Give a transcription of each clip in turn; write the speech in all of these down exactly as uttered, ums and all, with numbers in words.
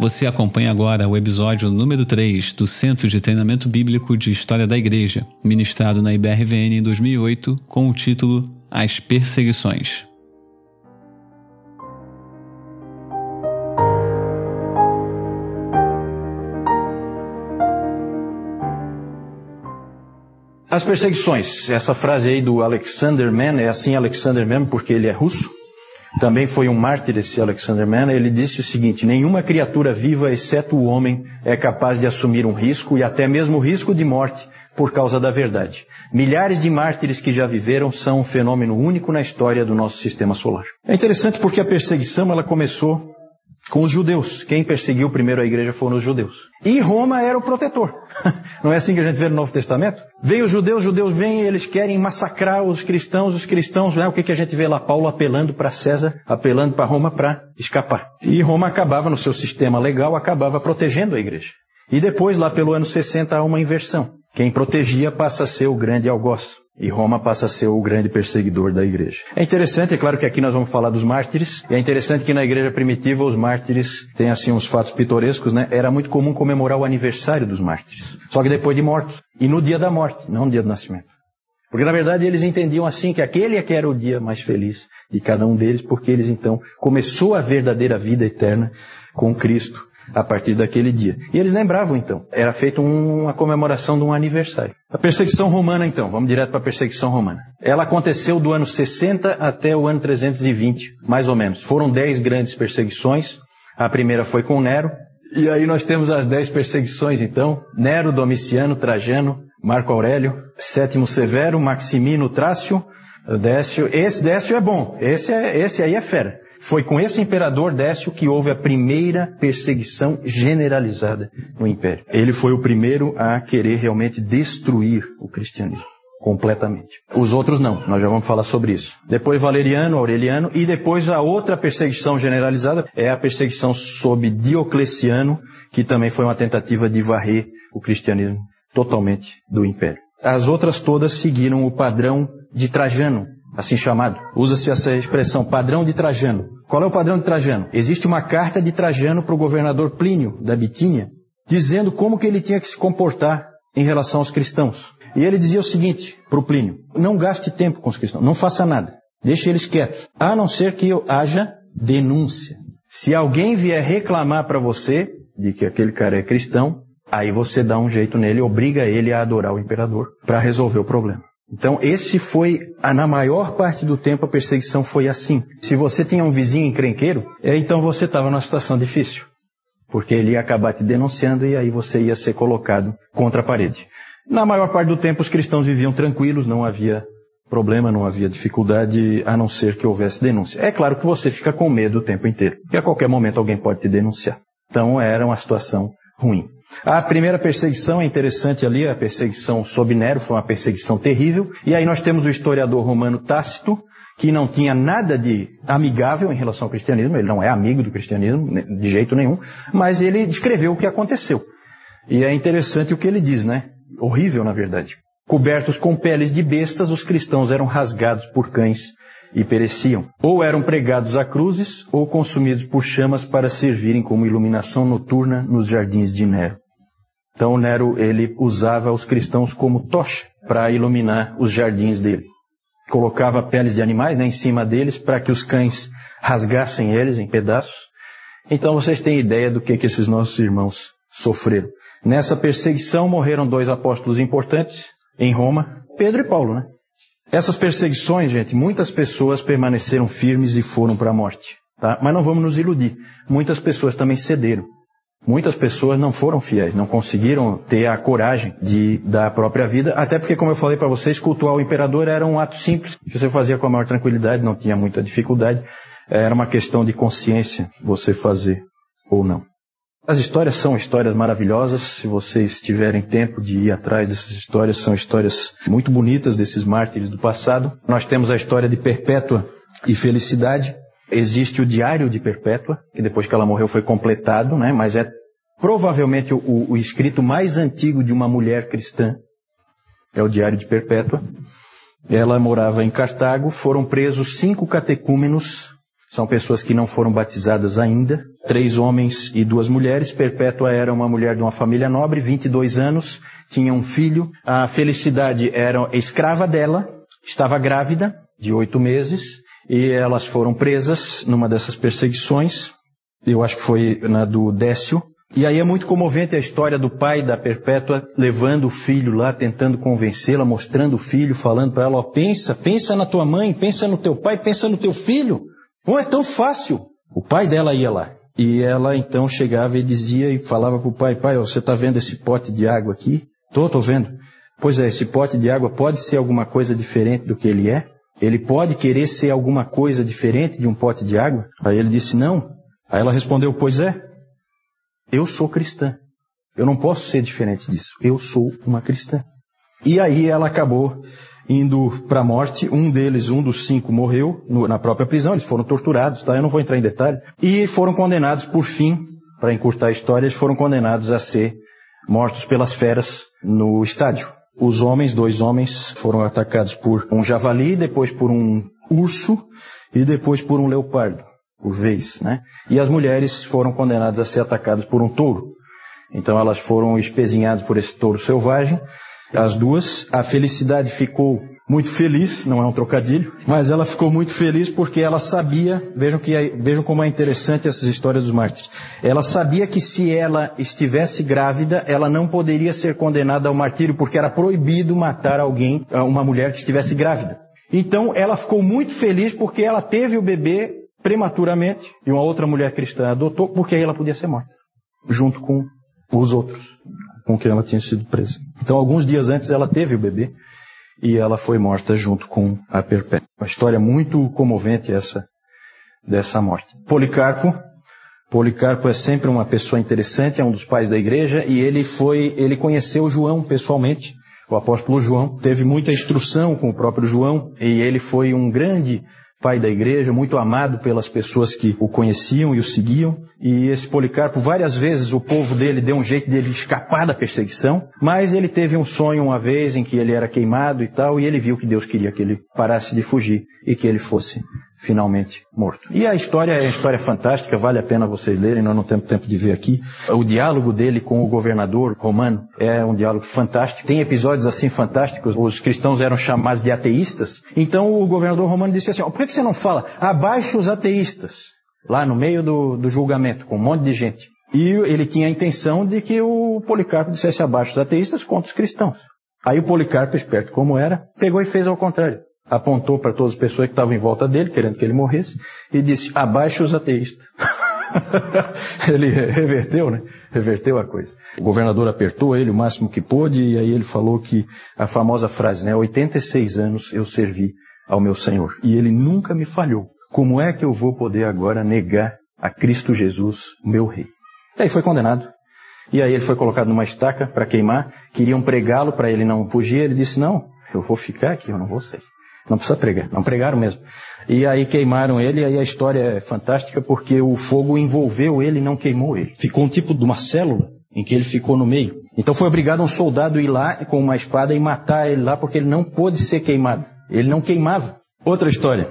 Você acompanha agora o episódio número três do Centro de Treinamento Bíblico de História da Igreja, ministrado na I B R V N em dois mil e oito, com o título As Perseguições. As perseguições. Essa frase aí do Alexander Mann, é assim Alexander Mann porque ele é russo. Também foi um mártir esse Alexander Manner. Ele disse o seguinte: nenhuma criatura viva, exceto o homem, é capaz de assumir um risco, e até mesmo o risco de morte, por causa da verdade. Milhares de mártires que já viveram são um fenômeno único na história do nosso sistema solar. É interessante porque a perseguição ela começou com os judeus. Quem perseguiu primeiro a igreja foram os judeus. E Roma era o protetor. Não é assim que a gente vê no Novo Testamento? Vem os judeus, os judeus vêm e eles querem massacrar os cristãos, os cristãos... Né? O que, que a gente vê lá? Paulo apelando para César, apelando para Roma para escapar. E Roma acabava, no seu sistema legal, acabava protegendo a igreja. E depois, lá pelo ano sessenta, há uma inversão. Quem protegia passa a ser o grande algoz. E Roma passa a ser o grande perseguidor da igreja. É interessante, é claro que aqui nós vamos falar dos mártires. E é interessante que na igreja primitiva os mártires têm assim uns fatos pitorescos, né? Era muito comum comemorar o aniversário dos mártires. Só que depois de mortos. E no dia da morte, não no dia do nascimento. Porque na verdade eles entendiam assim que aquele é que era o dia mais feliz de cada um deles. Porque eles então começou a verdadeira vida eterna com Cristo a partir daquele dia. E eles lembravam então. Era feita uma comemoração de um aniversário. A perseguição romana então, vamos direto para a perseguição romana. Ela aconteceu do ano sessenta até o ano trezentos e vinte, mais ou menos. Foram dez grandes perseguições. A primeira foi com Nero. E aí nós temos as dez perseguições então. Nero, Domiciano, Trajano, Marco Aurélio, Sétimo Severo, Maximino, Trácio, Décio. Esse Décio é bom, esse, é, esse aí é fera. Foi com esse imperador Décio que houve a primeira perseguição generalizada no Império. Ele foi o primeiro a querer realmente destruir o cristianismo completamente. Os outros não, nós já vamos falar sobre isso. Depois Valeriano, Aureliano, e depois a outra perseguição generalizada é a perseguição sob Diocleciano, que também foi uma tentativa de varrer o cristianismo totalmente do Império. As outras todas seguiram o padrão de Trajano, assim chamado. Usa-se essa expressão, padrão de Trajano. Qual é o padrão de Trajano? Existe uma carta de Trajano para o governador Plínio, da Bitínia, dizendo como que ele tinha que se comportar em relação aos cristãos. E ele dizia o seguinte para o Plínio: não gaste tempo com os cristãos, não faça nada, deixe eles quietos, a não ser que haja denúncia. Se alguém vier reclamar para você de que aquele cara é cristão, aí você dá um jeito nele, obriga ele a adorar o imperador para resolver o problema. Então, esse foi, na maior parte do tempo, a perseguição foi assim. Se você tinha um vizinho encrenqueiro, então você estava numa situação difícil. Porque ele ia acabar te denunciando e aí você ia ser colocado contra a parede. Na maior parte do tempo, os cristãos viviam tranquilos, não havia problema, não havia dificuldade, a não ser que houvesse denúncia. É claro que você fica com medo o tempo inteiro, porque a qualquer momento alguém pode te denunciar. Então, era uma situação ruim. A primeira perseguição é interessante ali, a perseguição sob Nero, foi uma perseguição terrível. E aí nós temos o historiador romano Tácito, que não tinha nada de amigável em relação ao cristianismo, ele não é amigo do cristianismo, de jeito nenhum, mas ele descreveu o que aconteceu. E é interessante o que ele diz, né? Horrível, na verdade. Cobertos com peles de bestas, os cristãos eram rasgados por cães e pereciam. Ou eram pregados a cruzes, ou consumidos por chamas para servirem como iluminação noturna nos jardins de Nero. Então Nero, ele usava os cristãos como tocha para iluminar os jardins dele. Colocava peles de animais, né, em cima deles para que os cães rasgassem eles em pedaços. Então vocês têm ideia do que, que esses nossos irmãos sofreram. Nessa perseguição morreram dois apóstolos importantes em Roma, Pedro e Paulo, né? Essas perseguições, gente, muitas pessoas permaneceram firmes e foram para a morte, tá? Mas não vamos nos iludir. Muitas pessoas também cederam. Muitas pessoas não foram fiéis, não conseguiram ter a coragem de dar a própria vida. Até porque, como eu falei para vocês, cultuar o imperador era um ato simples, que você fazia com a maior tranquilidade, não tinha muita dificuldade. Era uma questão de consciência, você fazer ou não. As histórias são histórias maravilhosas, se vocês tiverem tempo de ir atrás dessas histórias, são histórias muito bonitas desses mártires do passado. Nós temos a história de Perpétua e Felicidade. Existe o diário de Perpétua, que depois que ela morreu foi completado, né? Mas é provavelmente o, o escrito mais antigo de uma mulher cristã, é o diário de Perpétua. Ela morava em Cartago, foram presos cinco catecúmenos, são pessoas que não foram batizadas ainda. três homens e duas mulheres. Perpétua era uma mulher de uma família nobre, vinte e dois anos, tinha um filho. A Felicidade era escrava dela, estava grávida, de oito meses, e elas foram presas numa dessas perseguições, eu acho que foi na do Décio. E aí é muito comovente a história do pai da Perpétua levando o filho lá, tentando convencê-la, mostrando o filho, falando para ela, ó, pensa, pensa na tua mãe, pensa no teu pai, pensa no teu filho. Não é tão fácil. O pai dela ia lá. E ela então chegava e dizia e falava para o pai, pai, ó, você está vendo esse pote de água aqui? Tô, estou vendo. Pois é, esse pote de água pode ser alguma coisa diferente do que ele é? Ele pode querer ser alguma coisa diferente de um pote de água? Aí ele disse, não. Aí ela respondeu, pois é. Eu sou cristã. Eu não posso ser diferente disso. Eu sou uma cristã. E aí ela acabou indo para a morte. Um deles, um dos cinco, morreu na própria prisão. Eles foram torturados, tá? Eu não vou entrar em detalhe. E foram condenados, por fim, para encurtar a história, eles foram condenados a ser mortos pelas feras no estádio. Os homens, dois homens, foram atacados por um javali, depois por um urso e depois por um leopardo. Por vez, né? E as mulheres foram condenadas a ser atacadas por um touro. Então elas foram espezinhadas por esse touro selvagem, as duas. A Felicidade ficou muito feliz, não é um trocadilho, mas ela ficou muito feliz porque ela sabia, vejam, que, vejam como é interessante essas histórias dos mártires, ela sabia que se ela estivesse grávida, ela não poderia ser condenada ao martírio, porque era proibido matar alguém, uma mulher que estivesse grávida. Então ela ficou muito feliz porque ela teve o bebê prematuramente, e uma outra mulher cristã adotou, porque aí ela podia ser morta, junto com os outros, com quem ela tinha sido presa. Então, alguns dias antes, ela teve o bebê, e ela foi morta junto com a Perpétua. Uma história muito comovente essa, dessa morte. Policarpo, Policarpo é sempre uma pessoa interessante, é um dos pais da igreja, e ele foi, ele conheceu João pessoalmente, o apóstolo João, teve muita instrução com o próprio João, e ele foi um grande pai da igreja, muito amado pelas pessoas que o conheciam e o seguiam. E esse Policarpo, várias vezes o povo dele deu um jeito dele escapar da perseguição, mas ele teve um sonho uma vez em que ele era queimado e tal, e ele viu que Deus queria que ele parasse de fugir e que ele fosse finalmente morto. E a história é uma história fantástica, vale a pena vocês lerem, nós não temos tempo de ver aqui. O diálogo dele com o governador romano é um diálogo fantástico, tem episódios assim fantásticos. Os cristãos eram chamados de ateístas, então o governador romano disse assim, ó, por que você não fala, abaixo os ateístas, lá no meio do, do julgamento, com um monte de gente. E ele tinha a intenção de que o Policarpo dissesse abaixo os ateístas contra os cristãos. Aí o Policarpo, esperto como era, pegou e fez ao contrário. Apontou para todas as pessoas que estavam em volta dele, querendo que ele morresse, e disse, abaixo os ateístas. Ele reverteu, né? Reverteu a coisa. O governador apertou ele o máximo que pôde, e aí ele falou que a famosa frase, né? oitenta e seis anos eu servi ao meu Senhor, e ele nunca me falhou. Como é que eu vou poder agora negar a Cristo Jesus, meu rei? E aí foi condenado. E aí ele foi colocado numa estaca para queimar, queriam pregá-lo para ele não fugir, ele disse, não, eu vou ficar aqui, eu não vou sair. Não precisa pregar, não pregaram mesmo. E aí queimaram ele, e aí a história é fantástica porque o fogo envolveu ele, não queimou ele. Ficou um tipo de uma célula em que ele ficou no meio. Então foi obrigado um soldado ir lá com uma espada e matar ele lá, porque ele não pôde ser queimado. Ele não queimava. Outra história,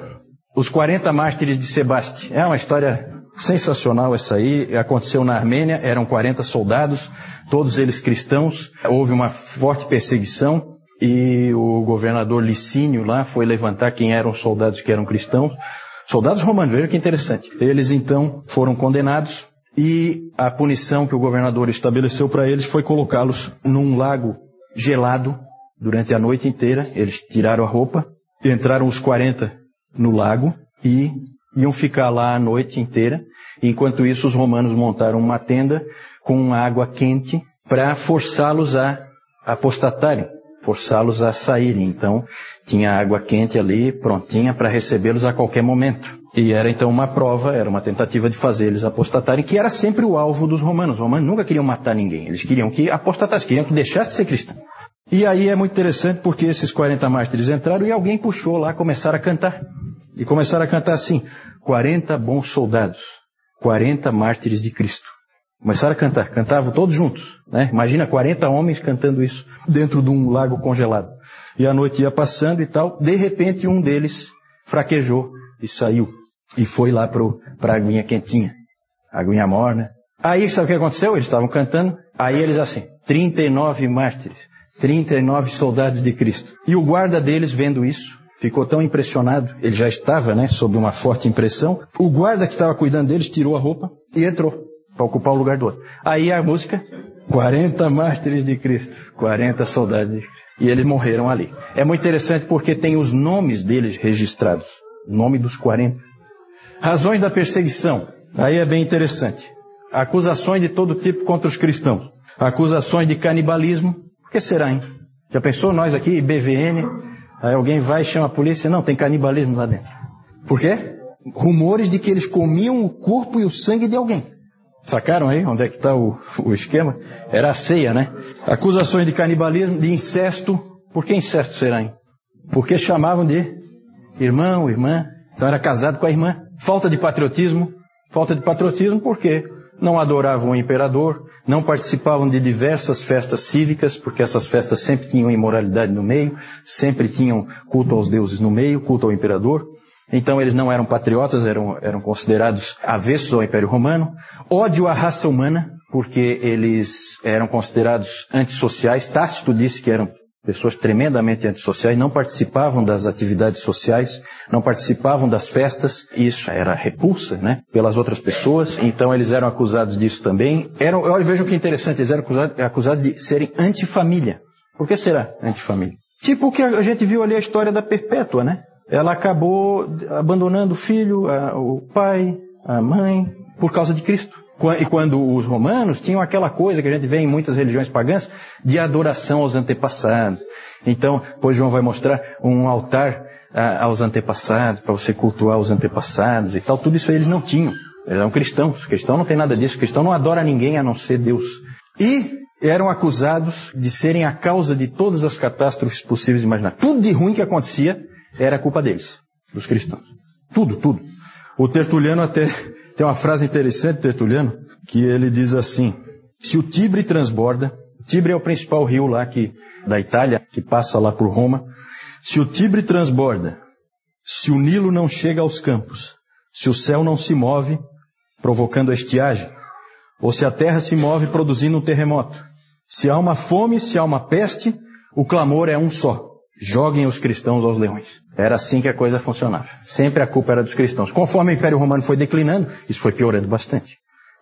os quarenta mártires de Sebaste. É uma história sensacional essa aí, aconteceu na Armênia, eram quarenta soldados, todos eles cristãos, houve uma forte perseguição. E o governador Licínio lá foi levantar quem eram os soldados que eram cristãos, soldados romanos, veja que interessante. Eles então foram condenados e a punição que o governador estabeleceu para eles foi colocá-los num lago gelado durante a noite inteira. Eles tiraram a roupa, entraram os quarenta no lago e iam ficar lá a noite inteira. Enquanto isso, os romanos montaram uma tenda com água quente para forçá-los a apostatarem. Forçá-los a saírem. Então, tinha água quente ali, prontinha para recebê-los a qualquer momento. E era então uma prova, era uma tentativa de fazer eles apostatarem, que era sempre o alvo dos romanos. Os romanos nunca queriam matar ninguém, eles queriam que apostatassem, queriam que deixasse de ser cristão. E aí é muito interessante porque esses quarenta mártires entraram e alguém puxou lá, começaram a cantar. E começaram a cantar assim, quarenta bons soldados, quarenta mártires de Cristo. Começaram a cantar, cantavam todos juntos, né? Imagina quarenta homens cantando isso dentro de um lago congelado. E a noite ia passando e tal, de repente um deles fraquejou e saiu. E foi lá para a aguinha quentinha. aguinha mor, né? Aí, sabe o que aconteceu? Eles estavam cantando, aí eles assim, trinta e nove mártires, trinta e nove soldados de Cristo. E o guarda deles, vendo isso, ficou tão impressionado, ele já estava, né, sob uma forte impressão. O guarda que estava cuidando deles tirou a roupa e entrou, para ocupar o lugar do outro. Aí a música, quarenta mártires de Cristo, quarenta soldados de Cristo. E eles morreram ali. É muito interessante porque tem os nomes deles registrados. Nome dos quarenta. Razões da perseguição. Aí é bem interessante. Acusações de todo tipo contra os cristãos. Acusações de canibalismo. Por que será, hein? Já pensou nós aqui, I B R V N? Aí alguém vai e chama a polícia. Não, tem canibalismo lá dentro. Por quê? Rumores de que eles comiam o corpo e o sangue de alguém. Sacaram aí onde é que está o, o esquema? Era a ceia, né? Acusações de canibalismo, de incesto. Por que incesto será, hein? Porque chamavam de irmão, irmã. Então era casado com a irmã. Falta de patriotismo. Falta de patriotismo porque não adoravam o imperador, não participavam de diversas festas cívicas, porque essas festas sempre tinham imoralidade no meio, sempre tinham culto aos deuses no meio, culto ao imperador. Então eles não eram patriotas, eram, eram considerados avessos ao Império Romano. Ódio à raça humana, porque eles eram considerados antissociais. Tácito disse que eram pessoas tremendamente antissociais, não participavam das atividades sociais, não participavam das festas. Isso era repulsa, né, pelas outras pessoas. Então eles eram acusados disso também. Eram, olha, vejam que interessante, eles eram acusados, acusados de serem antifamília. Por que será antifamília? Tipo o que a gente viu ali a história da Perpétua, né? Ela acabou abandonando o filho, a, o pai, a mãe, por causa de Cristo. E quando os romanos tinham aquela coisa que a gente vê em muitas religiões pagãs, de adoração aos antepassados. Então, depois João vai mostrar um altar a, aos antepassados, para você cultuar os antepassados e tal. Tudo isso eles não tinham. Eles eram cristãos. O cristão não tem nada disso. O cristão não adora ninguém a não ser Deus. E eram acusados de serem a causa de todas as catástrofes possíveis de imaginar. Tudo de ruim que acontecia era culpa deles, dos cristãos. Tudo, tudo. O Tertuliano até tem uma frase interessante, Tertuliano, que ele diz assim: se o Tibre transborda, Tibre é o principal rio lá que, da Itália, que passa lá por Roma. Se o Tibre transborda, se o Nilo não chega aos campos, se o céu não se move, provocando a estiagem, ou se a terra se move produzindo um terremoto, se há uma fome, se há uma peste, o clamor é um só: joguem os cristãos aos leões. Era assim que a coisa funcionava. Sempre a culpa era dos cristãos. Conforme o Império Romano foi declinando, isso foi piorando bastante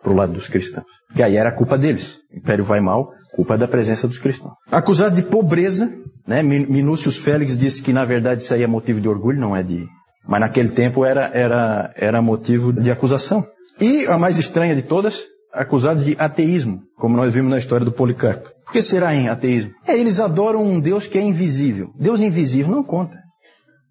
para o lado dos cristãos. Que aí era a culpa deles. O Império vai mal, culpa da presença dos cristãos. Acusado de pobreza, né? Minúcio Félix disse que na verdade isso aí é motivo de orgulho, não é de... Mas naquele tempo era, era, era motivo de acusação. E a mais estranha de todas, acusados de ateísmo, como nós vimos na história do Policarpo. Por que será, em ateísmo? É, eles adoram um Deus que é invisível. Deus invisível não conta.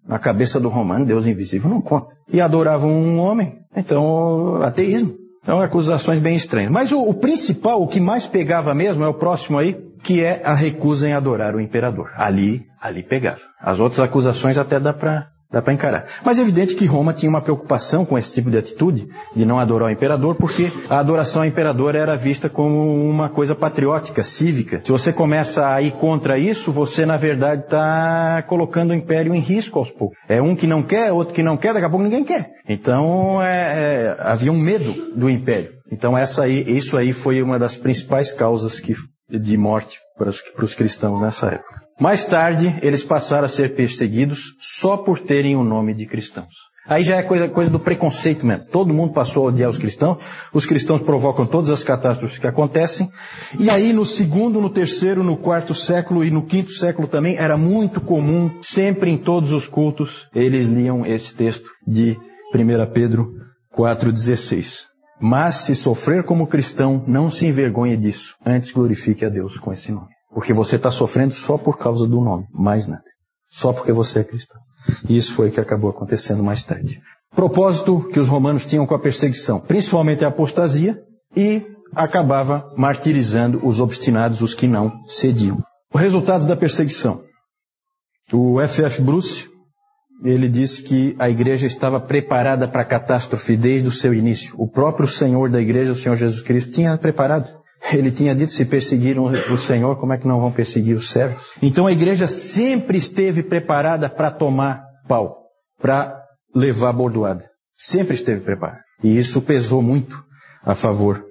Na cabeça do romano, Deus invisível não conta. E adoravam um homem, então ateísmo. Então acusações bem estranhas. Mas o, o principal, o que mais pegava mesmo, é o próximo aí, que é a recusa em adorar o imperador. Ali, ali pegava. As outras acusações até dá para dá para encarar. Mas é evidente que Roma tinha uma preocupação com esse tipo de atitude, de não adorar o imperador, porque a adoração ao imperador era vista como uma coisa patriótica, cívica. Se você começa a ir contra isso, você, na verdade, está colocando o império em risco aos poucos. É um que não quer, outro que não quer, daqui a pouco ninguém quer. Então, é, é, havia um medo do império. Então, essa aí, isso aí foi uma das principais causas que, de morte para os, para os cristãos nessa época. Mais tarde, eles passaram a ser perseguidos só por terem o nome de cristãos. Aí já é coisa, coisa do preconceito mesmo. Todo mundo passou a odiar os cristãos. Os cristãos provocam todas as catástrofes que acontecem. E aí no segundo, no terceiro, no quarto século e no quinto século também, era muito comum, sempre em todos os cultos, eles liam esse texto de primeira Pedro quatro dezesseis. Mas se sofrer como cristão, não se envergonhe disso. Antes glorifique a Deus com esse nome. Porque você está sofrendo só por causa do nome, mais nada. Só porque você é cristão. E isso foi o que acabou acontecendo mais tarde. Propósito que os romanos tinham com a perseguição, principalmente a apostasia, e acabava martirizando os obstinados, os que não cediam. O resultado da perseguição. O F F Bruce, ele disse que a igreja estava preparada para a catástrofe desde o seu início. O próprio Senhor da igreja, o Senhor Jesus Cristo, tinha preparado. Ele tinha dito, se perseguiram o Senhor, como é que não vão perseguir os servos? Então a igreja sempre esteve preparada para tomar pau, para levar bordoada. Sempre esteve preparada. E isso pesou muito a favor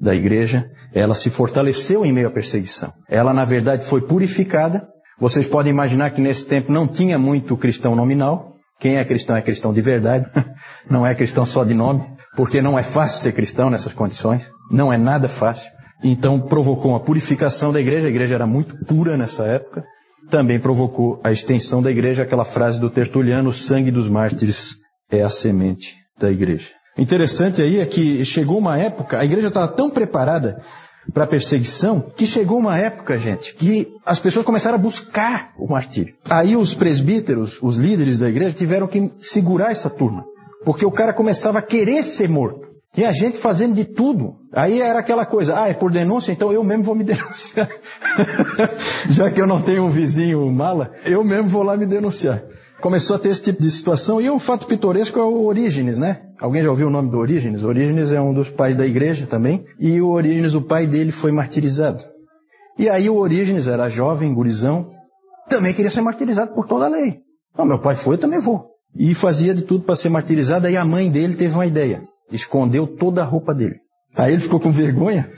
da igreja, ela se fortaleceu em meio à perseguição. Ela, na verdade, foi purificada. Vocês podem imaginar que nesse tempo não tinha muito cristão nominal. Quem é cristão é cristão de verdade, não é cristão só de nome, porque não é fácil ser cristão nessas condições, não é nada fácil. Então provocou uma purificação da igreja, a igreja era muito pura nessa época. Também provocou a extensão da igreja, aquela frase do Tertuliano, o sangue dos mártires é a semente da igreja. Interessante aí é que chegou uma época, a igreja estava tão preparada para a perseguição, que chegou uma época, gente, que as pessoas começaram a buscar o martírio. Aí os presbíteros, os líderes da igreja, tiveram que segurar essa turma, porque o cara começava a querer ser morto. E a gente fazendo de tudo. Aí era aquela coisa, ah, é por denúncia, então eu mesmo vou me denunciar. Já que eu não tenho um vizinho mala, eu mesmo vou lá me denunciar. Começou a ter esse tipo de situação, e um fato pitoresco é o Orígenes, né? Alguém já ouviu o nome do Orígenes? Orígenes é um dos pais da igreja também, e o Orígenes, o pai dele, foi martirizado. E aí o Orígenes era jovem, gurizão, também queria ser martirizado por toda a lei. Não, meu pai foi, eu também vou. E fazia de tudo para ser martirizado, aí a mãe dele teve uma ideia, escondeu toda a roupa dele. Aí ele ficou com vergonha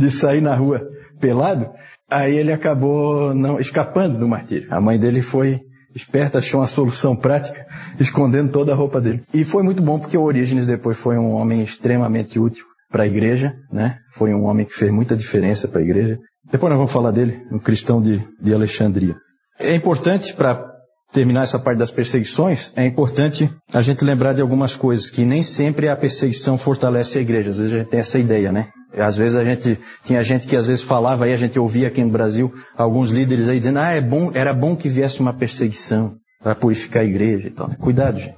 de sair na rua pelado, aí ele acabou não, escapando do martírio. A mãe dele foi esperta, achou uma solução prática, escondendo toda a roupa dele. E foi muito bom, porque o Orígenes depois foi um homem extremamente útil para a igreja, né? Foi um homem que fez muita diferença para a igreja. Depois nós vamos falar dele, um cristão de, de Alexandria. É importante, para terminar essa parte das perseguições, é importante a gente lembrar de algumas coisas, que nem sempre a perseguição fortalece a igreja. Às vezes a gente tem essa ideia, né? Às vezes a gente, tinha gente que às vezes falava, aí a gente ouvia aqui no Brasil alguns líderes aí dizendo, ah, é bom, era bom que viesse uma perseguição para purificar a igreja e tal. Cuidado, gente,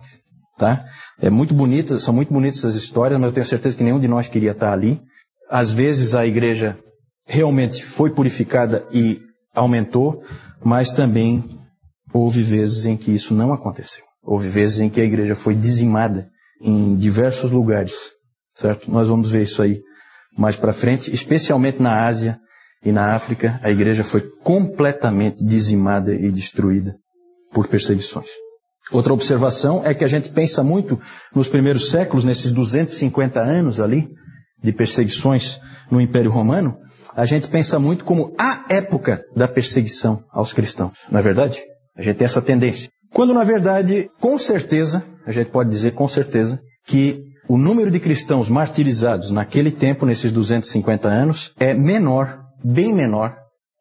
tá? É muito bonita, são muito bonitas essas histórias, mas eu tenho certeza que nenhum de nós queria estar ali. Às vezes a igreja realmente foi purificada e aumentou, mas também houve vezes em que isso não aconteceu. Houve vezes em que a igreja foi dizimada em diversos lugares, certo? Nós vamos ver isso aí mais para frente, especialmente na Ásia e na África, a igreja foi completamente dizimada e destruída por perseguições. Outra observação é que a gente pensa muito nos primeiros séculos, nesses duzentos e cinquenta anos ali de perseguições no Império Romano, a gente pensa muito como a época da perseguição aos cristãos. Não é verdade? A gente tem essa tendência. Quando, na verdade, com certeza, a gente pode dizer com certeza, que o número de cristãos martirizados naquele tempo, nesses duzentos e cinquenta anos, é menor, bem menor,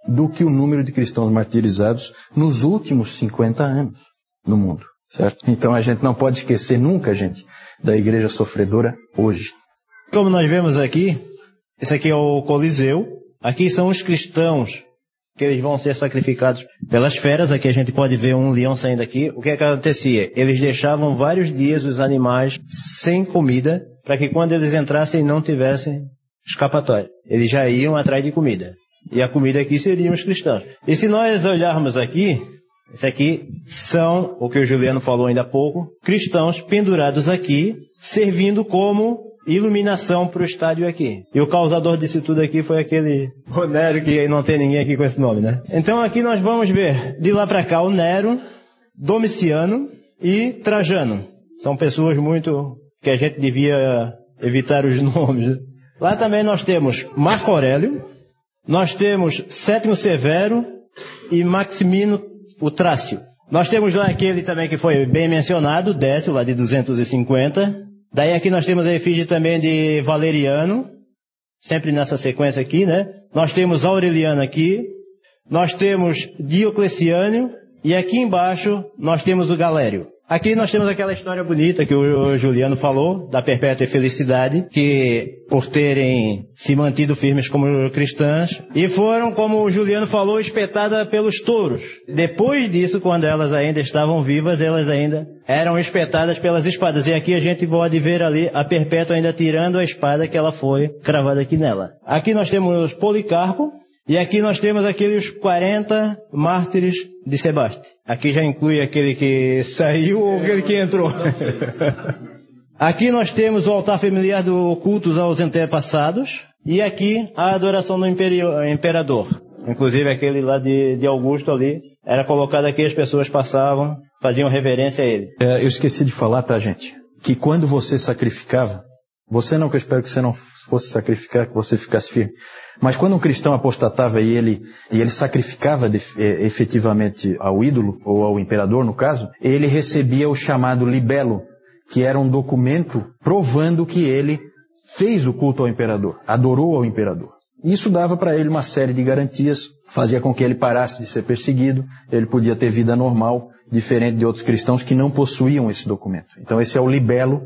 do que o número de cristãos martirizados nos últimos cinquenta anos no mundo, certo? Então a gente não pode esquecer nunca, gente, da igreja sofredora hoje. Como nós vemos aqui, esse aqui é o Coliseu, aqui são os cristãos que eles vão ser sacrificados pelas feras, aqui a gente pode ver um leão saindo aqui. O que é que acontecia? Eles deixavam vários dias os animais sem comida, para que quando eles entrassem não tivessem escapatória. Eles já iam atrás de comida. E a comida aqui seriam os cristãos. E se nós olharmos aqui, isso aqui são, o que o Juliano falou ainda há pouco, cristãos pendurados aqui, servindo como iluminação para o estádio aqui. E o causador disso tudo aqui foi aquele o Nero, que não tem ninguém aqui com esse nome, né? Então aqui nós vamos ver de lá para cá o Nero, Domiciano e Trajano. São pessoas muito que a gente devia evitar os nomes. Lá também nós temos Marco Aurélio, nós temos Sétimo Severo e Maximino, o Trácio. Nós temos lá aquele também que foi bem mencionado, Décio, lá de duzentos e cinquenta. Daí aqui nós temos a efígie também de Valeriano, sempre nessa sequência aqui, né? Nós temos Aureliano aqui, nós temos Diocleciano e aqui embaixo nós temos o Galério. Aqui nós temos aquela história bonita que o Juliano falou, da Perpétua e Felicidade, que por terem se mantido firmes como cristãs, e foram, como o Juliano falou, espetadas pelos touros. Depois disso, quando elas ainda estavam vivas, elas ainda eram espetadas pelas espadas. E aqui a gente pode ver ali a Perpétua ainda tirando a espada que ela foi cravada aqui nela. Aqui nós temos Policarpo, e aqui nós temos aqueles quarenta mártires de Sebaste. Aqui já inclui aquele que saiu ou aquele que entrou. Aqui nós temos o altar familiar do cultos aos antepassados. E aqui a adoração do imperador. Inclusive aquele lá de, de Augusto ali. Era colocado aqui, as pessoas passavam, faziam reverência a ele. É, eu esqueci de falar, tá, gente? Que quando você sacrificava, Você não, que eu espero que você não fosse sacrificar, que você ficasse firme. Mas quando um cristão apostatava e ele, e ele sacrificava de, é, efetivamente ao ídolo, ou ao imperador no caso, ele recebia o chamado libelo, que era um documento provando que ele fez o culto ao imperador, adorou ao imperador. Isso dava para ele uma série de garantias, fazia com que ele parasse de ser perseguido, ele podia ter vida normal, diferente de outros cristãos que não possuíam esse documento. Então esse é o libelo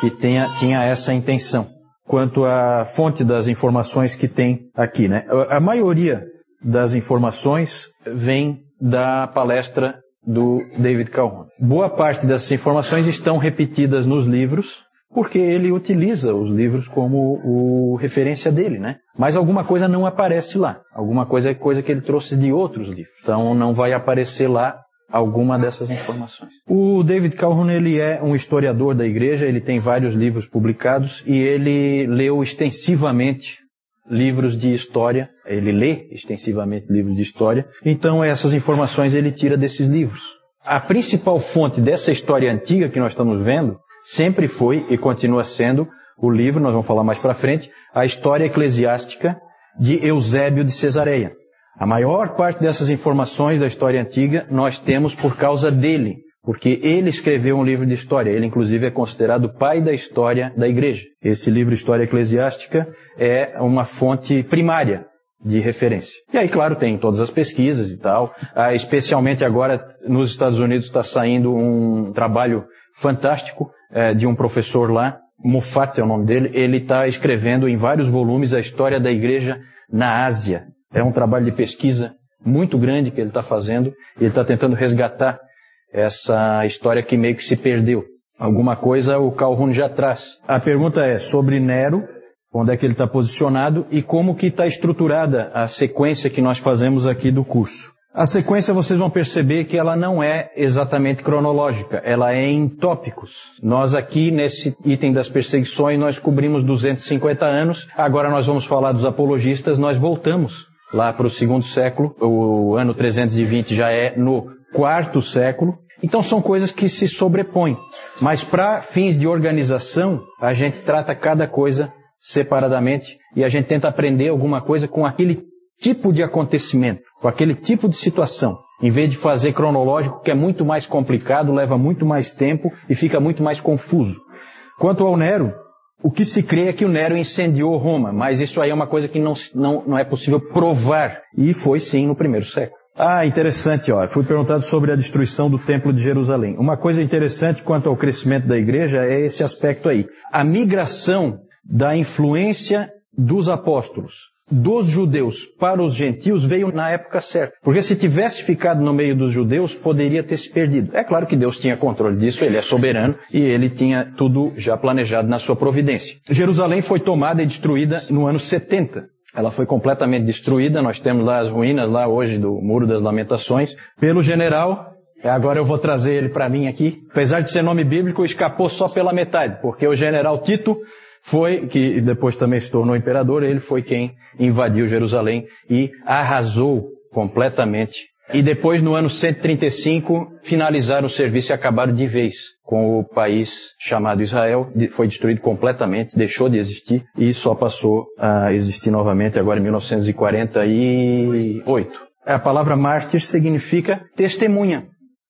que tenha, tinha essa intenção. Quanto à fonte das informações que tem aqui, né? A maioria das informações vem da palestra do David Calhoun. Boa parte dessas informações estão repetidas nos livros, porque ele utiliza os livros como o referência dele, né? Mas alguma coisa não aparece lá. Alguma coisa é coisa que ele trouxe de outros livros. Então não vai aparecer lá alguma dessas informações. O David Calhoun, ele é um historiador da igreja, ele tem vários livros publicados e ele leu extensivamente livros de história, ele lê extensivamente livros de história, então essas informações ele tira desses livros. A principal fonte dessa história antiga que nós estamos vendo sempre foi e continua sendo o livro, nós vamos falar mais para frente, A História Eclesiástica de Eusébio de Cesareia. A maior parte dessas informações da história antiga nós temos por causa dele, porque ele escreveu um livro de história. Ele, inclusive, é considerado o pai da história da igreja. Esse livro, História Eclesiástica, é uma fonte primária de referência. E aí, claro, tem todas as pesquisas e tal. Ah, especialmente agora, nos Estados Unidos, está saindo um trabalho fantástico eh, de um professor lá, Moffat é o nome dele. Ele está escrevendo em vários volumes a história da igreja na Ásia. É um trabalho de pesquisa muito grande que ele está fazendo. Ele está tentando resgatar essa história que meio que se perdeu. Alguma coisa o Calhoun já traz. A pergunta é sobre Nero, onde é que ele está posicionado e como que está estruturada a sequência que nós fazemos aqui do curso. A sequência vocês vão perceber que ela não é exatamente cronológica, ela é em tópicos. Nós aqui nesse item das perseguições nós cobrimos duzentos e cinquenta anos, agora nós vamos falar dos apologistas, nós voltamos lá para o segundo século, o ano trezentos e vinte já é no quarto século. Então são coisas que se sobrepõem. Mas para fins de organização, a gente trata cada coisa separadamente e a gente tenta aprender alguma coisa com aquele tipo de acontecimento, com aquele tipo de situação. Em vez de fazer cronológico, que é muito mais complicado, leva muito mais tempo e fica muito mais confuso. Quanto ao Nero, o que se crê é que o Nero incendiou Roma, mas isso aí é uma coisa que não, não, não é possível provar. E foi sim no primeiro século. Ah, interessante, ó. Fui perguntado sobre a destruição do Templo de Jerusalém. Uma coisa interessante quanto ao crescimento da igreja é esse aspecto aí. A migração da influência dos apóstolos, dos judeus para os gentios veio na época certa. Porque se tivesse ficado no meio dos judeus, poderia ter se perdido. É claro que Deus tinha controle disso, ele é soberano e ele tinha tudo já planejado na sua providência. Jerusalém foi tomada e destruída no ano setenta. Ela foi completamente destruída, nós temos lá as ruínas lá hoje do Muro das Lamentações, pelo general, agora eu vou trazer ele para mim aqui, apesar de ser nome bíblico, escapou só pela metade, porque o general Tito foi, que depois também se tornou imperador, ele foi quem invadiu Jerusalém e arrasou completamente. E depois, no ano cento e trinta e cinco, finalizaram o serviço e acabaram de vez com o país chamado Israel. Foi destruído completamente, deixou de existir e só passou a existir novamente agora em mil novecentos e quarenta e oito. A palavra mártir significa testemunha.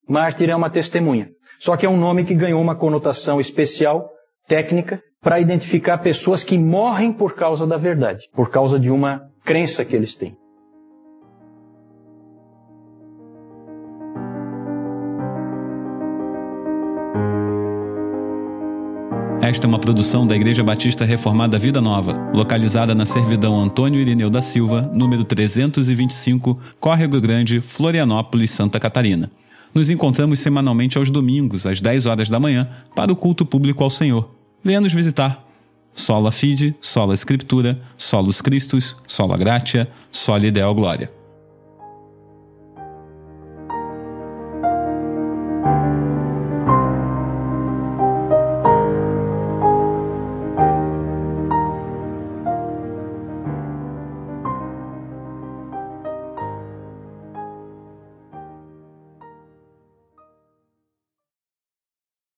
Mártir é uma testemunha. Só que é um nome que ganhou uma conotação especial, técnica, para identificar pessoas que morrem por causa da verdade, por causa de uma crença que eles têm. Esta é uma produção da Igreja Batista Reformada Vida Nova, localizada na Servidão Antônio Irineu da Silva, número trezentos e vinte e cinco, Córrego Grande, Florianópolis, Santa Catarina. Nos encontramos semanalmente aos domingos, às dez horas da manhã, para o culto público ao Senhor. Venha nos visitar. Sola Fide, Sola Escritura, Solus Christus, Sola Gratia, Soli Deo Gloria.